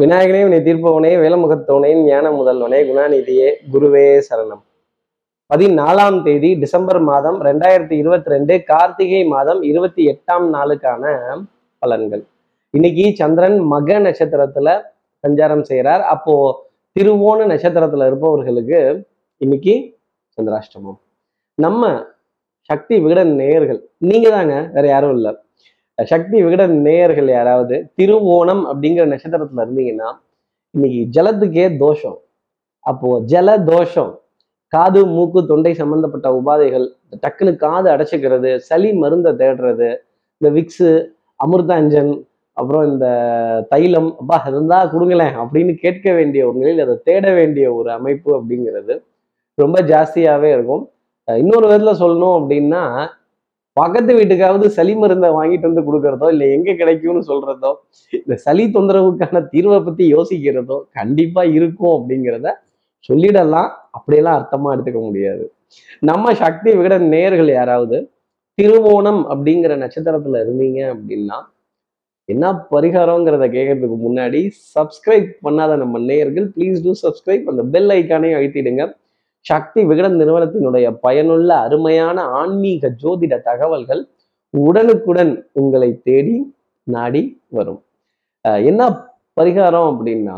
விநாயகனே வினை தீர்ப்பவனே வேலமுகத்தவனே ஞான முதல்வனே குணாநிதியே குருவே சரணம். 14ஆம் தேதி டிசம்பர் மாதம் 2022 கார்த்திகை மாதம் 28ஆம் நாளுக்கான பலன்கள். இன்னைக்கு சந்திரன் மக நட்சத்திரத்துல சஞ்சாரம் செய்கிறார். அப்போ திருவோண நட்சத்திரத்துல இருப்பவர்களுக்கு இன்னைக்கு சந்திராஷ்டமம். நம்ம சக்தி விகடன் நேயர்கள் நீங்க தாங்க, வேற யாரும் இல்லை. சக்தி விகடன் நேயர்கள் யாராவது திருவோணம் அப்படிங்கிற நட்சத்திரத்துல இருந்தீங்கன்னா இன்னைக்கு ஜலத்துக்கே தோஷம். அப்போ ஜல தோஷம், காது மூக்கு தொண்டை சம்பந்தப்பட்ட உபாதைகள், டக்குன்னு காது அடைச்சிக்கிறது, சளி மருந்தை தேடுறது, இந்த விக்ஸு அமிர்தாஞ்சன் அப்புறம் இந்த தைலம் அப்பா இருந்தா கொடுங்களேன் அப்படின்னு கேட்க வேண்டிய ஒரு நிலையில் அதை தேட வேண்டிய ஒரு அமைப்பு அப்படிங்கிறது ரொம்ப ஜாஸ்தியாகவே இருக்கும். இன்னொரு விதத்தில் சொல்லணும் அப்படின்னா பக்கத்து வீட்டுக்காவது சளி மருந்தை வாங்கிட்டு வந்து கொடுக்கறதோ இல்லை எங்கே கிடைக்கும்னு சொல்றதோ இந்த சளி தொந்தரவுக்கான தீர்வை பற்றி யோசிக்கிறதோ கண்டிப்பாக இருக்கும் அப்படிங்கிறத சொல்லிடலாம். அப்படியெல்லாம் அர்த்தமாக எடுத்துக்க முடியாது. நம்ம சக்தி விகடன் நேயர்கள் யாராவது திருவோணம் அப்படிங்கிற நட்சத்திரத்தில் இருந்தீங்க அப்படின்னா என்ன பரிகாரங்கிறத கேட்கறதுக்கு முன்னாடி சப்ஸ்கிரைப் பண்ணாத நம்ம நேயர்கள் ப்ளீஸ் டூ சப்ஸ்கிரைப், அந்த பெல் ஐக்கானையும் அழுத்திடுங்க. சக்தி விகடன் நிறுவனத்தினுடைய பயனுள்ள அருமையான ஆன்மீக ஜோதிட தகவல்கள் உடனுக்குடன் உங்களை தேடி நாடி வரும். என்ன பரிகாரம் அப்படின்னா,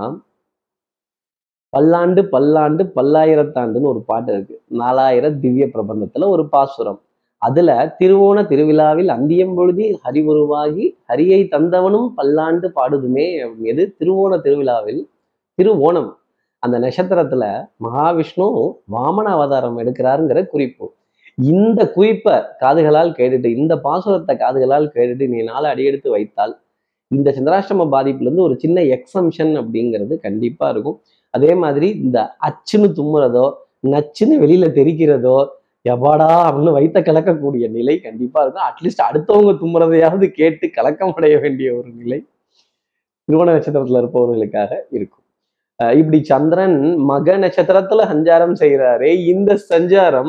பல்லாண்டு பல்லாண்டு பல்லாயிரத்தாண்டுன்னு ஒரு பாட்டு இருக்கு. 4000 திவ்ய பிரபந்தத்துல ஒரு பாசுரம். அதுல திருவோண திருவிழாவில் அந்தியம்பொழுதி ஹரிவுருவாகி ஹரியை தந்தவனும் பல்லாண்டு பாடுதுமே அப்படிங்கிறது. திருவோண திருவிழாவில் திருவோணம் அந்த நட்சத்திரத்துல மகாவிஷ்ணு வாமன அவதாரம் எடுக்கிறாருங்கிற குறிப்பு. இந்த குறிப்பை காதுகளால் கேட்டுட்டு, இந்த பாசுரத்தை காதுகளால் கேட்டுட்டு நீ நாளை அடியெடுத்து வைத்தால் இந்த சந்திராஷ்டம பாதிப்புல இருந்து ஒரு சின்ன எக்ஸம்ஷன் அப்படிங்கிறது கண்டிப்பா இருக்கும். அதே மாதிரி இந்த அச்சுன்னு தும்முறதோ நச்சுன்னு வெளியில தெரிக்கிறதோ எவாடா அப்படின்னு வைத்த கலக்கக்கூடிய நிலை கண்டிப்பா இருக்கும். அட்லீஸ்ட் அடுத்தவங்க தும்முறதையாவது கேட்டு கலக்கம் அடைய வேண்டிய ஒரு நிலை திருவோண நட்சத்திரத்துல இருப்பவர்களுக்காக இருக்கும். இப்படி சந்திரன் மக நட்சத்திரத்துல சஞ்சாரம் செய்கிறாரே, இந்த சஞ்சாரம்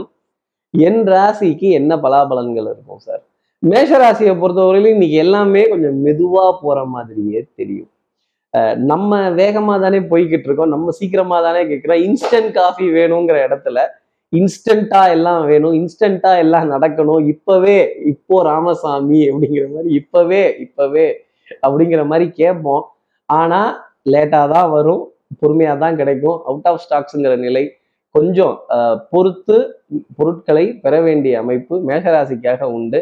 என் ராசிக்கு என்ன பலாபலன்கள் இருக்கும் சார்? மேஷ ராசியை பொறுத்தவரையிலும் இன்னைக்கு எல்லாமே கொஞ்சம் மெதுவா போற மாதிரியே தெரியும். நம்ம வேகமாக தானே போய்கிட்டு இருக்கோம், நம்ம சீக்கிரமாக தானே கேட்குறோம். இன்ஸ்டன்ட் காஃபி வேணுங்கிற இடத்துல இன்ஸ்டண்ட்டாக எல்லாம் வேணும், இன்ஸ்டண்ட்டாக எல்லாம் நடக்கணும், இப்போவே இப்போ ராமசாமி அப்படிங்கிற மாதிரி இப்போவே அப்படிங்கிற மாதிரி கேட்போம். ஆனால் லேட்டாக தான் வரும், பொறுமையாக தான் கிடைக்கும். அவுட் ஆஃப் ஸ்டாக்ஸுங்கிற நிலை, கொஞ்சம் பொறுத்து பொருட்களை பெற வேண்டிய அமைப்பு மேஷராசிக்காக உண்டு.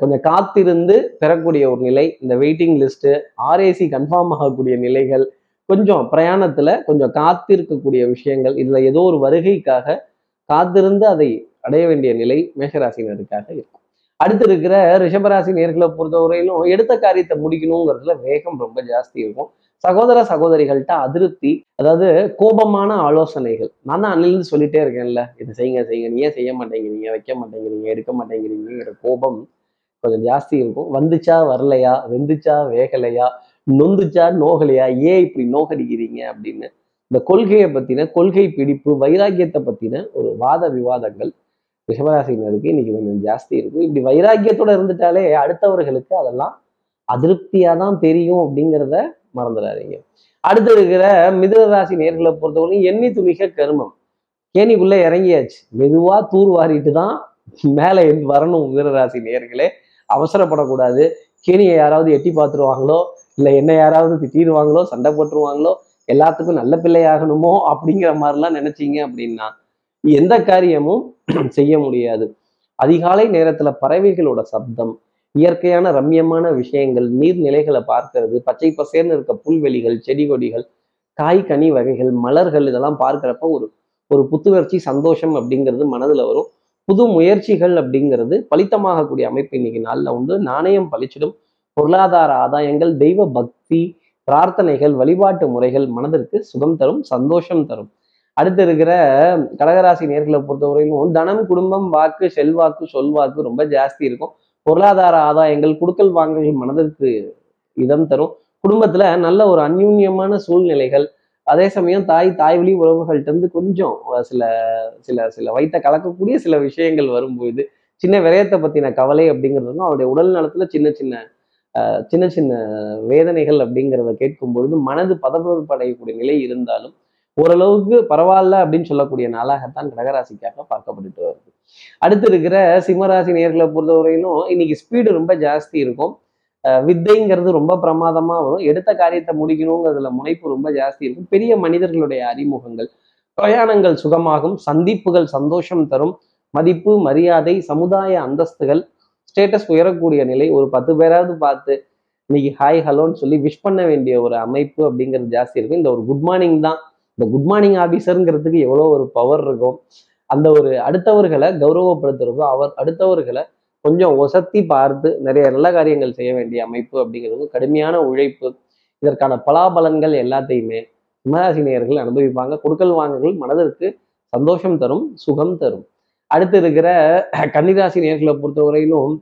கொஞ்சம் காத்திருந்து பெறக்கூடிய ஒரு நிலை, இந்த வெயிட்டிங் லிஸ்ட்டு, ஆர்ஏசி கன்ஃபார்ம் ஆகக்கூடிய நிலைகள், கொஞ்சம் பிரயாணத்தில் கொஞ்சம் காத்திருக்கக்கூடிய விஷயங்கள், இதில் ஏதோ ஒரு வருகைக்காக காத்திருந்து அதை அடைய வேண்டிய நிலை மேஷராசினருக்காக இருக்கும். அடுத்து இருக்கிற ரிஷபராசி நேர்களை பொறுத்தவரையிலும் எடுத்த காரியத்தை முடிக்கணுங்கிறதுல வேகம் ரொம்ப ஜாஸ்தி இருக்கும். சகோதர சகோதரிகள்கிட்ட அதிருப்தி, அதாவது கோபமான ஆலோசனைகள். நான் தான் அன்னிலிருந்து சொல்லிட்டே இருக்கேன்ல, இதை செய்யுங்க, நீ ஏன் செய்ய மாட்டேங்கிறீங்க, வைக்க மாட்டேங்கிறீங்க, எடுக்க மாட்டேங்கிறீங்கிற கோபம் கொஞ்சம் ஜாஸ்தி இருக்கும். வந்துச்சா வரலையா, வெந்துச்சா வேகலையா, நொந்துச்சா நோகலையா, ஏன் இப்படி நோகடிக்கிறீங்க அப்படின்னு இந்த கொள்கையை பற்றின கொள்கை பிடிப்பு, வைராக்கியத்தை பற்றின ஒரு வாத விவாதங்கள் ரிஷபராசினருக்கு இன்னைக்கு கொஞ்சம் ஜாஸ்தி இருக்கும். இப்படி வைராக்கியத்தோடு இருந்துட்டாலே அடுத்தவர்களுக்கு அதெல்லாம் அதிருப்தியாக தான் தெரியும் அப்படிங்கிறத மறந்துடாதீங்க. அடுத்து இருக்கிற மிதுன ராசி நேர்களை பொறுத்தவரைக்கும் எண்ணி துணிக கருமம். கேணிக்குள்ளே இறங்கியாச்சு, மெதுவாக தூர்வாரிட்டு தான் மேலே வரணும். மிதுன ராசி நேர்களே, அவசரப்படக்கூடாது. கேணியை யாராவது எட்டி பார்த்துருவாங்களோ, இல்லை என்ன யாராவது திட்டிடுவாங்களோ, சண்டை போட்டுருவாங்களோ, எல்லாத்துக்கும் நல்ல பிள்ளையாகணுமோ அப்படிங்கிற மாதிரிலாம் நினைச்சிங்க அப்படின்னா எந்த காரியமும் செய்ய முடியாது. அதிகாலை நேரத்தில் பறவைகளோட சப்தம், இயற்கையான ரம்யமான விஷயங்கள், நீர்நிலைகளை பார்க்கறது, பச்சை பசேர்னு இருக்க புல்வெளிகள், செடி கொடிகள், காய் கனி வகைகள், மலர்கள், இதெல்லாம் பார்க்குறப்ப ஒரு புத்துணர்ச்சி, சந்தோஷம் அப்படிங்கிறது மனதில் வரும். புது முயற்சிகள் அப்படிங்கிறது பலித்தமாகக்கூடிய அமைப்பு இன்னைக்கு நாளில் உண்டு. நாணயம் பலிச்சிடும். பொருளாதார ஆதாயங்கள், தெய்வ பக்தி, பிரார்த்தனைகள், வழிபாட்டு முறைகள் மனதிற்கு சுகம் தரும், சந்தோஷம் தரும். அடுத்து இருக்கிற கடகராசி நேர்களை பொறுத்தவரையிலும் தனம், குடும்பம், வாக்கு, செல்வாக்கு, சொல்வாக்கு ரொம்ப ஜாஸ்தி இருக்கும். பொருளாதார ஆதாயங்கள், குடுக்கல் வாங்கல் மனதிற்கு இதம் தரும். குடும்பத்துல நல்ல ஒரு அந்யூன்யமான சூழ்நிலைகள். அதே சமயம் தாய் வழி உறவுகள்கிட்டருந்து கொஞ்சம் சில வைத்த கலக்கக்கூடிய சில விஷயங்கள் வரும்போது சின்ன விரயத்தை பற்றின கவலை அப்படிங்கிறதுக்கும் அவருடைய உடல் நலத்தில் சின்ன சின்ன சின்ன சின்ன வேதனைகள் அப்படிங்கிறத கேட்கும் பொழுது மனது பதப்படையக்கூடிய நிலை இருந்தாலும் ஓரளவுக்கு பரவாயில்ல அப்படின்னு சொல்லக்கூடிய நாளாகத்தான் கடகராசிக்காக பார்க்கப்பட்டு வருது. அடுத்து இருக்கிற சிம்மராசி நேர்களை பொறுத்தவரையிலும் இன்னைக்கு ஸ்பீடு ரொம்ப ஜாஸ்தி இருக்கும், வித்தைங்கிறது ரொம்ப பிரமாதமா வரும், எடுத்த காரியத்தை முடிக்கணுங்கிறதுல முனைப்பு ரொம்ப ஜாஸ்தி இருக்கும், பெரிய மனிதர்களுடைய அறிமுகங்கள், பிரயாணங்கள் சுகமாகும், சந்திப்புகள் சந்தோஷம் தரும், மதிப்பு மரியாதை சமுதாய அந்தஸ்துகள் ஸ்டேட்டஸ் உயரக்கூடிய நிலை, ஒரு 10 பேராவது பார்த்து இன்னைக்கு ஹாய் ஹலோன்னு சொல்லி விஷ் பண்ண வேண்டிய ஒரு அமைப்பு அப்படிங்கிறது ஜாஸ்தி இருக்கும். இந்த ஒரு குட் மார்னிங் தான், இந்த குட் மார்னிங் ஆபீசருங்கிறதுக்கு எவ்வளோ ஒரு பவர் இருக்கும், அந்த ஒரு அடுத்தவர்களை கௌரவப்படுத்துறதும் அடுத்தவர்களை கொஞ்சம் ஒசத்தி பார்த்து நிறைய நல்ல காரியங்கள் செய்ய வேண்டிய அமைப்பு அப்படிங்கிறது, கடுமையான உழைப்பு, இதற்கான பலாபலன்கள் எல்லாத்தையுமே சிம்மராசினியர்கள் அனுபவிப்பாங்க. கொடுக்கல் வாங்கல்கள் மனதிற்கு சந்தோஷம் தரும், சுகம் தரும். அடுத்து இருக்கிற கன்னிராசி நேர்களை பொறுத்தவரையிலும்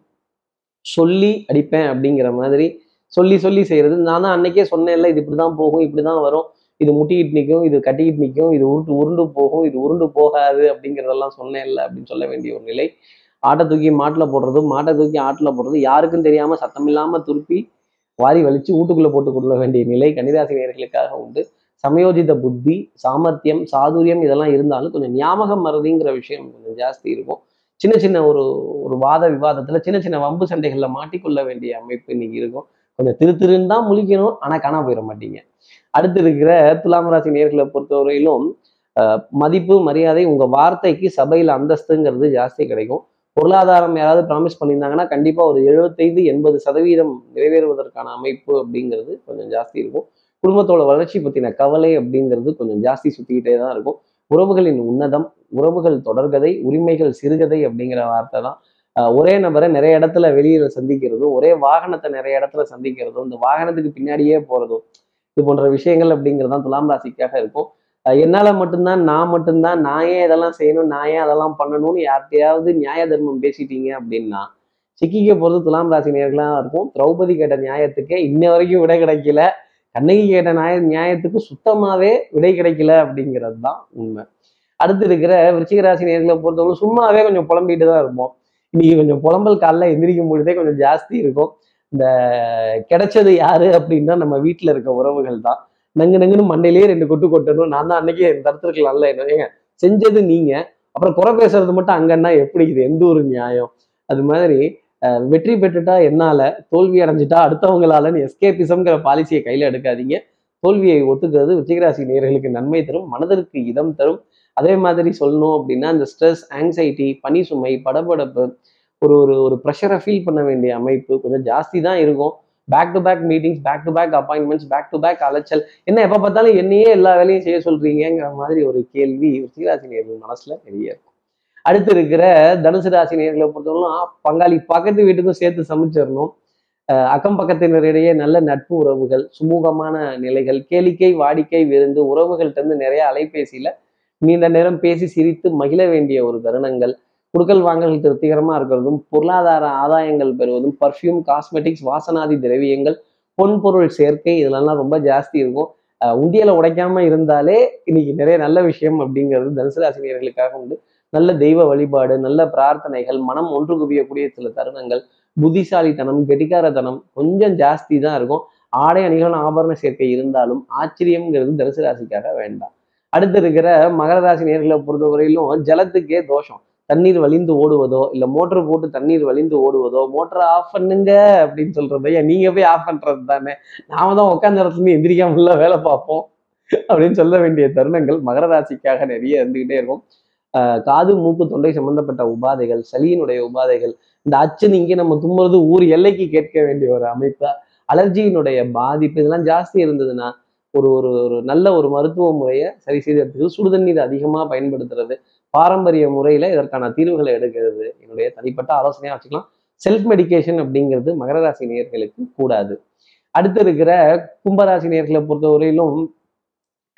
சொல்லி அடிப்பேன் அப்படிங்கிற மாதிரி சொல்லி சொல்லி செய்யறது, நான் தான் அன்னைக்கே சொன்னேன்ல இது இப்படிதான் போகும் இப்படிதான் வரும், இது முட்டிக்கிட்டு நிற்கும், இது கட்டிக்கிட்டு நிற்கும், இது உருண்டு போகும், இது உருண்டு போகாது அப்படிங்கிறதெல்லாம் சொன்னேன்ல அப்படின்னு சொல்ல வேண்டிய ஒரு நிலை. ஆட்டை தூக்கி மாட்டில் போடுறதும் மாட்டை தூக்கி ஆட்டில் போடுறதும் யாருக்கும் தெரியாமல் சத்தம் இல்லாமல் துருப்பி வாரி வலிச்சு வீட்டுக்குள்ளே போட்டு கொள்ள வேண்டிய நிலை கன்னிராசி நேர்களுக்காக உண்டு. சமயோஜித புத்தி, சாமர்த்தியம், சாதுரியம் இதெல்லாம் இருந்தாலும் கொஞ்சம் ஞாபகம் மறதிங்கிற விஷயம் கொஞ்சம் ஜாஸ்தி இருக்கும். சின்ன சின்ன ஒரு வாத விவாதத்தில் சின்ன சின்ன வம்பு சண்டைகளில் மாட்டிக்கொள்ள வேண்டிய அமைப்பு இன்னைக்கு இருக்கும். கொஞ்சம் திருத்திருன்னு தான் முழிக்கணும், ஆனால் காணா போயிட மாட்டீங்க. அடுத்து இருக்கிற துலாம் ராசி நேர்களை பொறுத்தவரையிலும் மதிப்பு மரியாதை, உங்கள் வார்த்தைக்கு சபையில் அந்தஸ்துங்கிறது ஜாஸ்தி கிடைக்கும். பொருளாதாரம் யாராவது ப்ராமிஸ் பண்ணியிருந்தாங்கன்னா கண்டிப்பாக ஒரு 75-80% நிறைவேறுவதற்கான அமைப்பு அப்படிங்கிறது கொஞ்சம் ஜாஸ்தி இருக்கும். குடும்பத்தோட வளர்ச்சி பற்றின கவலை அப்படிங்கிறது கொஞ்சம் ஜாஸ்தி சுற்றிக்கிட்டே தான் இருக்கும். உறவுகளின் உன்னதம், உறவுகள் தொடர்கதை, உரிமைகள் சிறுகதை அப்படிங்கிற வார்த்தை தான். ஒரே நபரை நிறைய இடத்துல வெளியில் சந்திக்கிறதும், ஒரே வாகனத்தை நிறைய இடத்துல சந்திக்கிறதும், இந்த வாகனத்துக்கு பின்னாடியே போகிறதும், இது போன்ற விஷயங்கள் அப்படிங்கிறதான் துலாம் ராசிக்காக இருக்கும். என்னால் மட்டும்தான் நான் ஏன் இதெல்லாம் செய்யணும், நான் ஏன் அதெல்லாம் பண்ணணும்னு யார்கிட்டையாவது நியாய தர்மம் பேசிட்டீங்க அப்படின்னா சிக்கிக்க போகிறது துலாம் ராசி நேர்களாக இருக்கும். திரௌபதி கேட்ட நியாயத்துக்கே இன்ன வரைக்கும் விடை கிடைக்கல, கண்ணகி கேட்ட நியாயத்துக்கு சுத்தமாகவே விடை கிடைக்கல அப்படிங்கிறது தான் உண்மை. அடுத்து இருக்கிற விருச்சிக ராசி நேர்களை பொறுத்தவரை சும்மாவே கொஞ்சம் புலம்பிகிட்டு தான் இருப்போம். இன்னைக்கு கொஞ்சம் புலம்பல் காலில் எந்திரிக்கும் பொழுதே கொஞ்சம் ஜாஸ்தி இருக்கும். இந்த கிடைச்சது யாரு அப்படின்னா நம்ம வீட்டில் இருக்க உறவுகள் தான். நங்குன்னு மண்ணிலேயே 2 கொட்டு கொட்டணும், நான் தான் அன்னைக்கே இந்த இடத்துக்கு நல்லா என்னங்க செஞ்சது நீங்க, அப்புறம் குறை பேசுறது மட்டும் அங்கன்னா எப்படி, இது எந்த ஒரு நியாயம்? அது மாதிரி வெற்றி பெற்றுட்டா என்னால, தோல்வி அடைஞ்சிட்டா அடுத்தவங்களாலன்னு எஸ்கேபிசம்ங்கிற பாலிசியை கையில எடுக்காதீங்க. தோல்வியை ஒத்துக்கிறது விருச்சிகராசி நேயர்களுக்கு நன்மை தரும், மனதிற்கு இதம் தரும். அதே மாதிரி சொல்லணும் அப்படின்னா இந்த ஸ்ட்ரெஸ், ஆங்ஸைட்டி, பனி சுமை, படபடப்பு, ஒரு ப்ரெஷரை ஃபீல் பண்ண வேண்டிய அமைப்பு கொஞ்சம் ஜாஸ்தி தான் இருக்கும். Back to back meetings, back to back appointments, back to back அலைச்சல், என்ன எப்போ பார்த்தாலும் என்னையே எல்லா வேலையும் செய்ய சொல்றீங்கிற மாதிரி ஒரு கேள்வி விருச்சிகராசி நேயர்கள் மனசுல நிறைய இருக்கும். அடுத்து இருக்கிற தனுசு ராசி நேயர்களை பொறுத்தவரைக்கும் பங்காளி பக்கத்து வீட்டுக்கும் சேர்த்து சமைச்சிடணும். அக்கம் பக்கத்தினரிடையே நல்ல நட்பு உறவுகள், சுமூகமான நிலைகள், கேளிக்கை வாடிக்கை விருந்து, உறவுகள்கிட்ட நிறைய அலைபேசியில நீண்ட நேரம் பேசி சிரித்து மகிழ வேண்டிய ஒரு தருணங்கள், குடுக்கல் வாங்கல் திருப்திகரமாக இருக்கிறதும், பொருளாதார ஆதாயங்கள் பெறுவதும், பர்ஃப்யூம், காஸ்மெட்டிக்ஸ், வாசனாதி திரவியங்கள், பொன்பொருள் சேர்க்கை இதெல்லாம் ரொம்ப ஜாஸ்தி இருக்கும். உண்டியலை உடைக்காம இருந்தாலே இன்னைக்கு நிறைய நல்ல விஷயம் அப்படிங்கிறது தனுசு ராசி நேயர்களுக்காக உண்டு. நல்ல தெய்வ வழிபாடு, நல்ல பிரார்த்தனைகள், மனம் ஒன்று குவியக்கூடிய சில தருணங்கள், புத்திசாலித்தனம், கெட்டிக்காரத்தனம் கொஞ்சம் ஜாஸ்தி தான் இருக்கும். ஆடை அணிகள் ஆபரண சேர்க்கை இருந்தாலும் ஆச்சரியம்ங்கிறது தனுசு ராசிக்காக வேண்டாம். அடுத்து இருக்கிற மகர ராசி நேயர்களை பொறுத்தவரையிலும் ஜலத்துக்கே தோஷம், தண்ணீர் வலிந்து ஓடுவதோ, இல்லை மோட்டர் போட்டு தண்ணீர் வலிந்து ஓடுவதோ, மோட்டரை ஆஃப் பண்ணுங்க அப்படின்னு சொல்றது, ஏன் நீங்க போய் ஆஃப் பண்றது தானே, நாம தான் உட்காந்த இடத்துல எந்திரிக்காம வேலை பார்ப்போம் அப்படின்னு சொல்ல வேண்டிய தருணங்கள் மகர ராசிக்காக நிறைய இருந்துகிட்டே இருக்கும். காது மூக்கு தொண்டை சம்பந்தப்பட்ட உபாதைகள், சளியினுடைய உபாதைகள், இந்த அச்சு நீங்க நம்ம தும்புறது ஊர் எல்லைக்கு கேட்க வேண்டிய ஒரு அமைப்பு, அலர்ஜியினுடைய பாதிப்பு இதெல்லாம் ஜாஸ்தி இருந்ததுன்னா ஒரு நல்ல ஒரு மருத்துவ முறையை சரி செய்து சுடுதண்ணீர் அதிகமாக பயன்படுத்துறது, பாரம்பரிய முறையில் இதற்கான தீர்வுகளை எடுக்கிறது என்னுடைய தனிப்பட்ட ஆலோசனையாக வச்சுக்கலாம். செல்ஃப் மெடிக்கேஷன் அப்படிங்கிறது மகர ராசி நேயர்களுக்கு கூடாது. அடுத்து இருக்கிற கும்பராசி நேயர்களை பொறுத்தவரையிலும்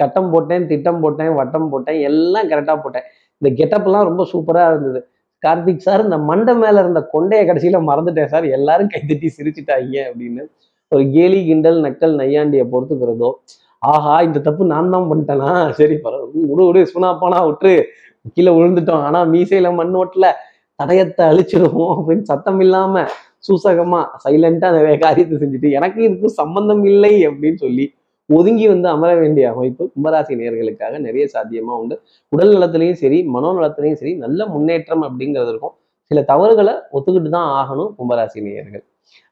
கட்டம் போட்டேன், திட்டம் போட்டேன், வட்டம் போட்டேன், எல்லாம் கரெக்டாக போட்டேன், இந்த கெட்டப்லாம் ரொம்ப சூப்பராக இருந்தது, கார்த்திக் சார் இந்த மண்டை மேலே இருந்த கொண்டையை கடைசியில் மறந்துட்டேன் சார், எல்லாரும் கைத்தட்டி சிரிச்சுட்டாங்க அப்படின்னு ஒரு கேலி கிண்டல் நக்கல் நையாண்டியை பொறுத்துக்கிறதோ, ஆஹா இந்த தப்பு நான் தான் பண்ணிட்டேனா, சரி பரவாயில்ல விடு விடு சுனாப்பானா விட்டு கீழே விழுந்துட்டோம், ஆனால் மீசையில் மண் ஓட்டல தடயத்தை அழிச்சிருவோம் அப்படின்னு சத்தம் இல்லாம சூசகமா சைலண்டா அந்த காரியத்தை செஞ்சுட்டு எனக்கு இதுக்கு சம்பந்தம் இல்லை அப்படின்னு சொல்லி ஒதுங்கி வந்து அமர வேண்டிய அமைப்பு கும்பராசி நேயர்களுக்காக நிறைய சாத்தியமா உண்டு. உடல் நலத்திலையும் சரி, மனோநலத்திலையும் சரி நல்ல முன்னேற்றம் அப்படிங்கிறது இருக்கும். சில தவறுகளை ஒத்துக்கிட்டு தான் ஆகணும் கும்பராசி நேயர்கள்.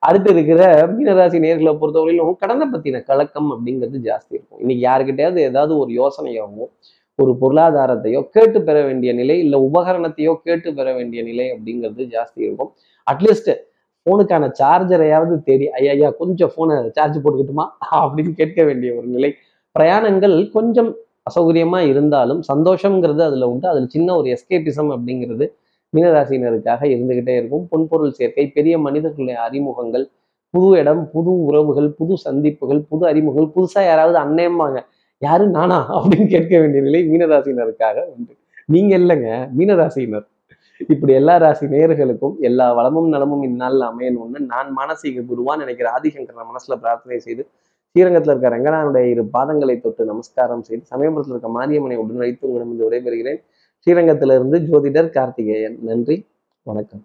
அடுத்து இருக்கிற மீனராசி நேயர்களை பொறுத்தவரையிலும் கடனை பத்தின கலக்கம் அப்படிங்கிறது ஜாஸ்தி இருக்கும். இன்னைக்கு யாருக்கிட்டையாவது ஏதாவது ஒரு யோசனையாகவும் ஒரு பொருளாதாரத்தையோ கேட்டு பெற வேண்டிய நிலை, இல்லை உபகரணத்தையோ கேட்டு பெற வேண்டிய நிலை அப்படிங்கிறது ஜாஸ்தி இருக்கும். அட்லீஸ்ட் ஃபோனுக்கான சார்ஜரையாவது தேடி ஐயா கொஞ்சம் ஃபோனை சார்ஜ் போட்டுக்கிட்டுமா அப்படின்னு கேட்க வேண்டிய ஒரு நிலை. பிரயாணங்கள் கொஞ்சம் அசௌகரியமா இருந்தாலும் சந்தோஷங்கிறது அதுல உண்டு. அதுல சின்ன ஒரு எஸ்கேபிசம் அப்படிங்கிறது மீனராசினருக்காக இருந்துகிட்டே இருக்கும். பொன்பொருள் சேர்க்கை, பெரிய மனிதர்களுடைய அறிமுகங்கள், புது இடம், புது உறவுகள், புது சந்திப்புகள், புது அறிமுகங்கள், புதுசா யாராவது அண்ணேம்பாங்க யாரு நானா அப்படின்னு கேட்க வேண்டிய நிலை மீனராசினருக்காக உண்டு. நீங்க இல்லைங்க மீனராசினர். இப்படி எல்லா ராசி நேயர்களுக்கும் எல்லா வளமும் நலமும் இந்நாளில் அமையணும்னு நான் மானசீக குருவான்னு நினைக்கிற ஆதிசங்கரனை மனசுல பிரார்த்தனை செய்து, ஸ்ரீரங்கத்தில் இருக்க ரங்கனாருடைய 2 பாதங்களை தொட்டு நமஸ்காரம் செய்து, சமயபுரத்தில் இருக்க மாரியம்மனை உடன் வைத்து உங்களிடம் விடைபெறுகிறேன். ஸ்ரீரங்கத்திலிருந்து ஜோதிடர் கார்த்திகேயன். நன்றி, வணக்கம்.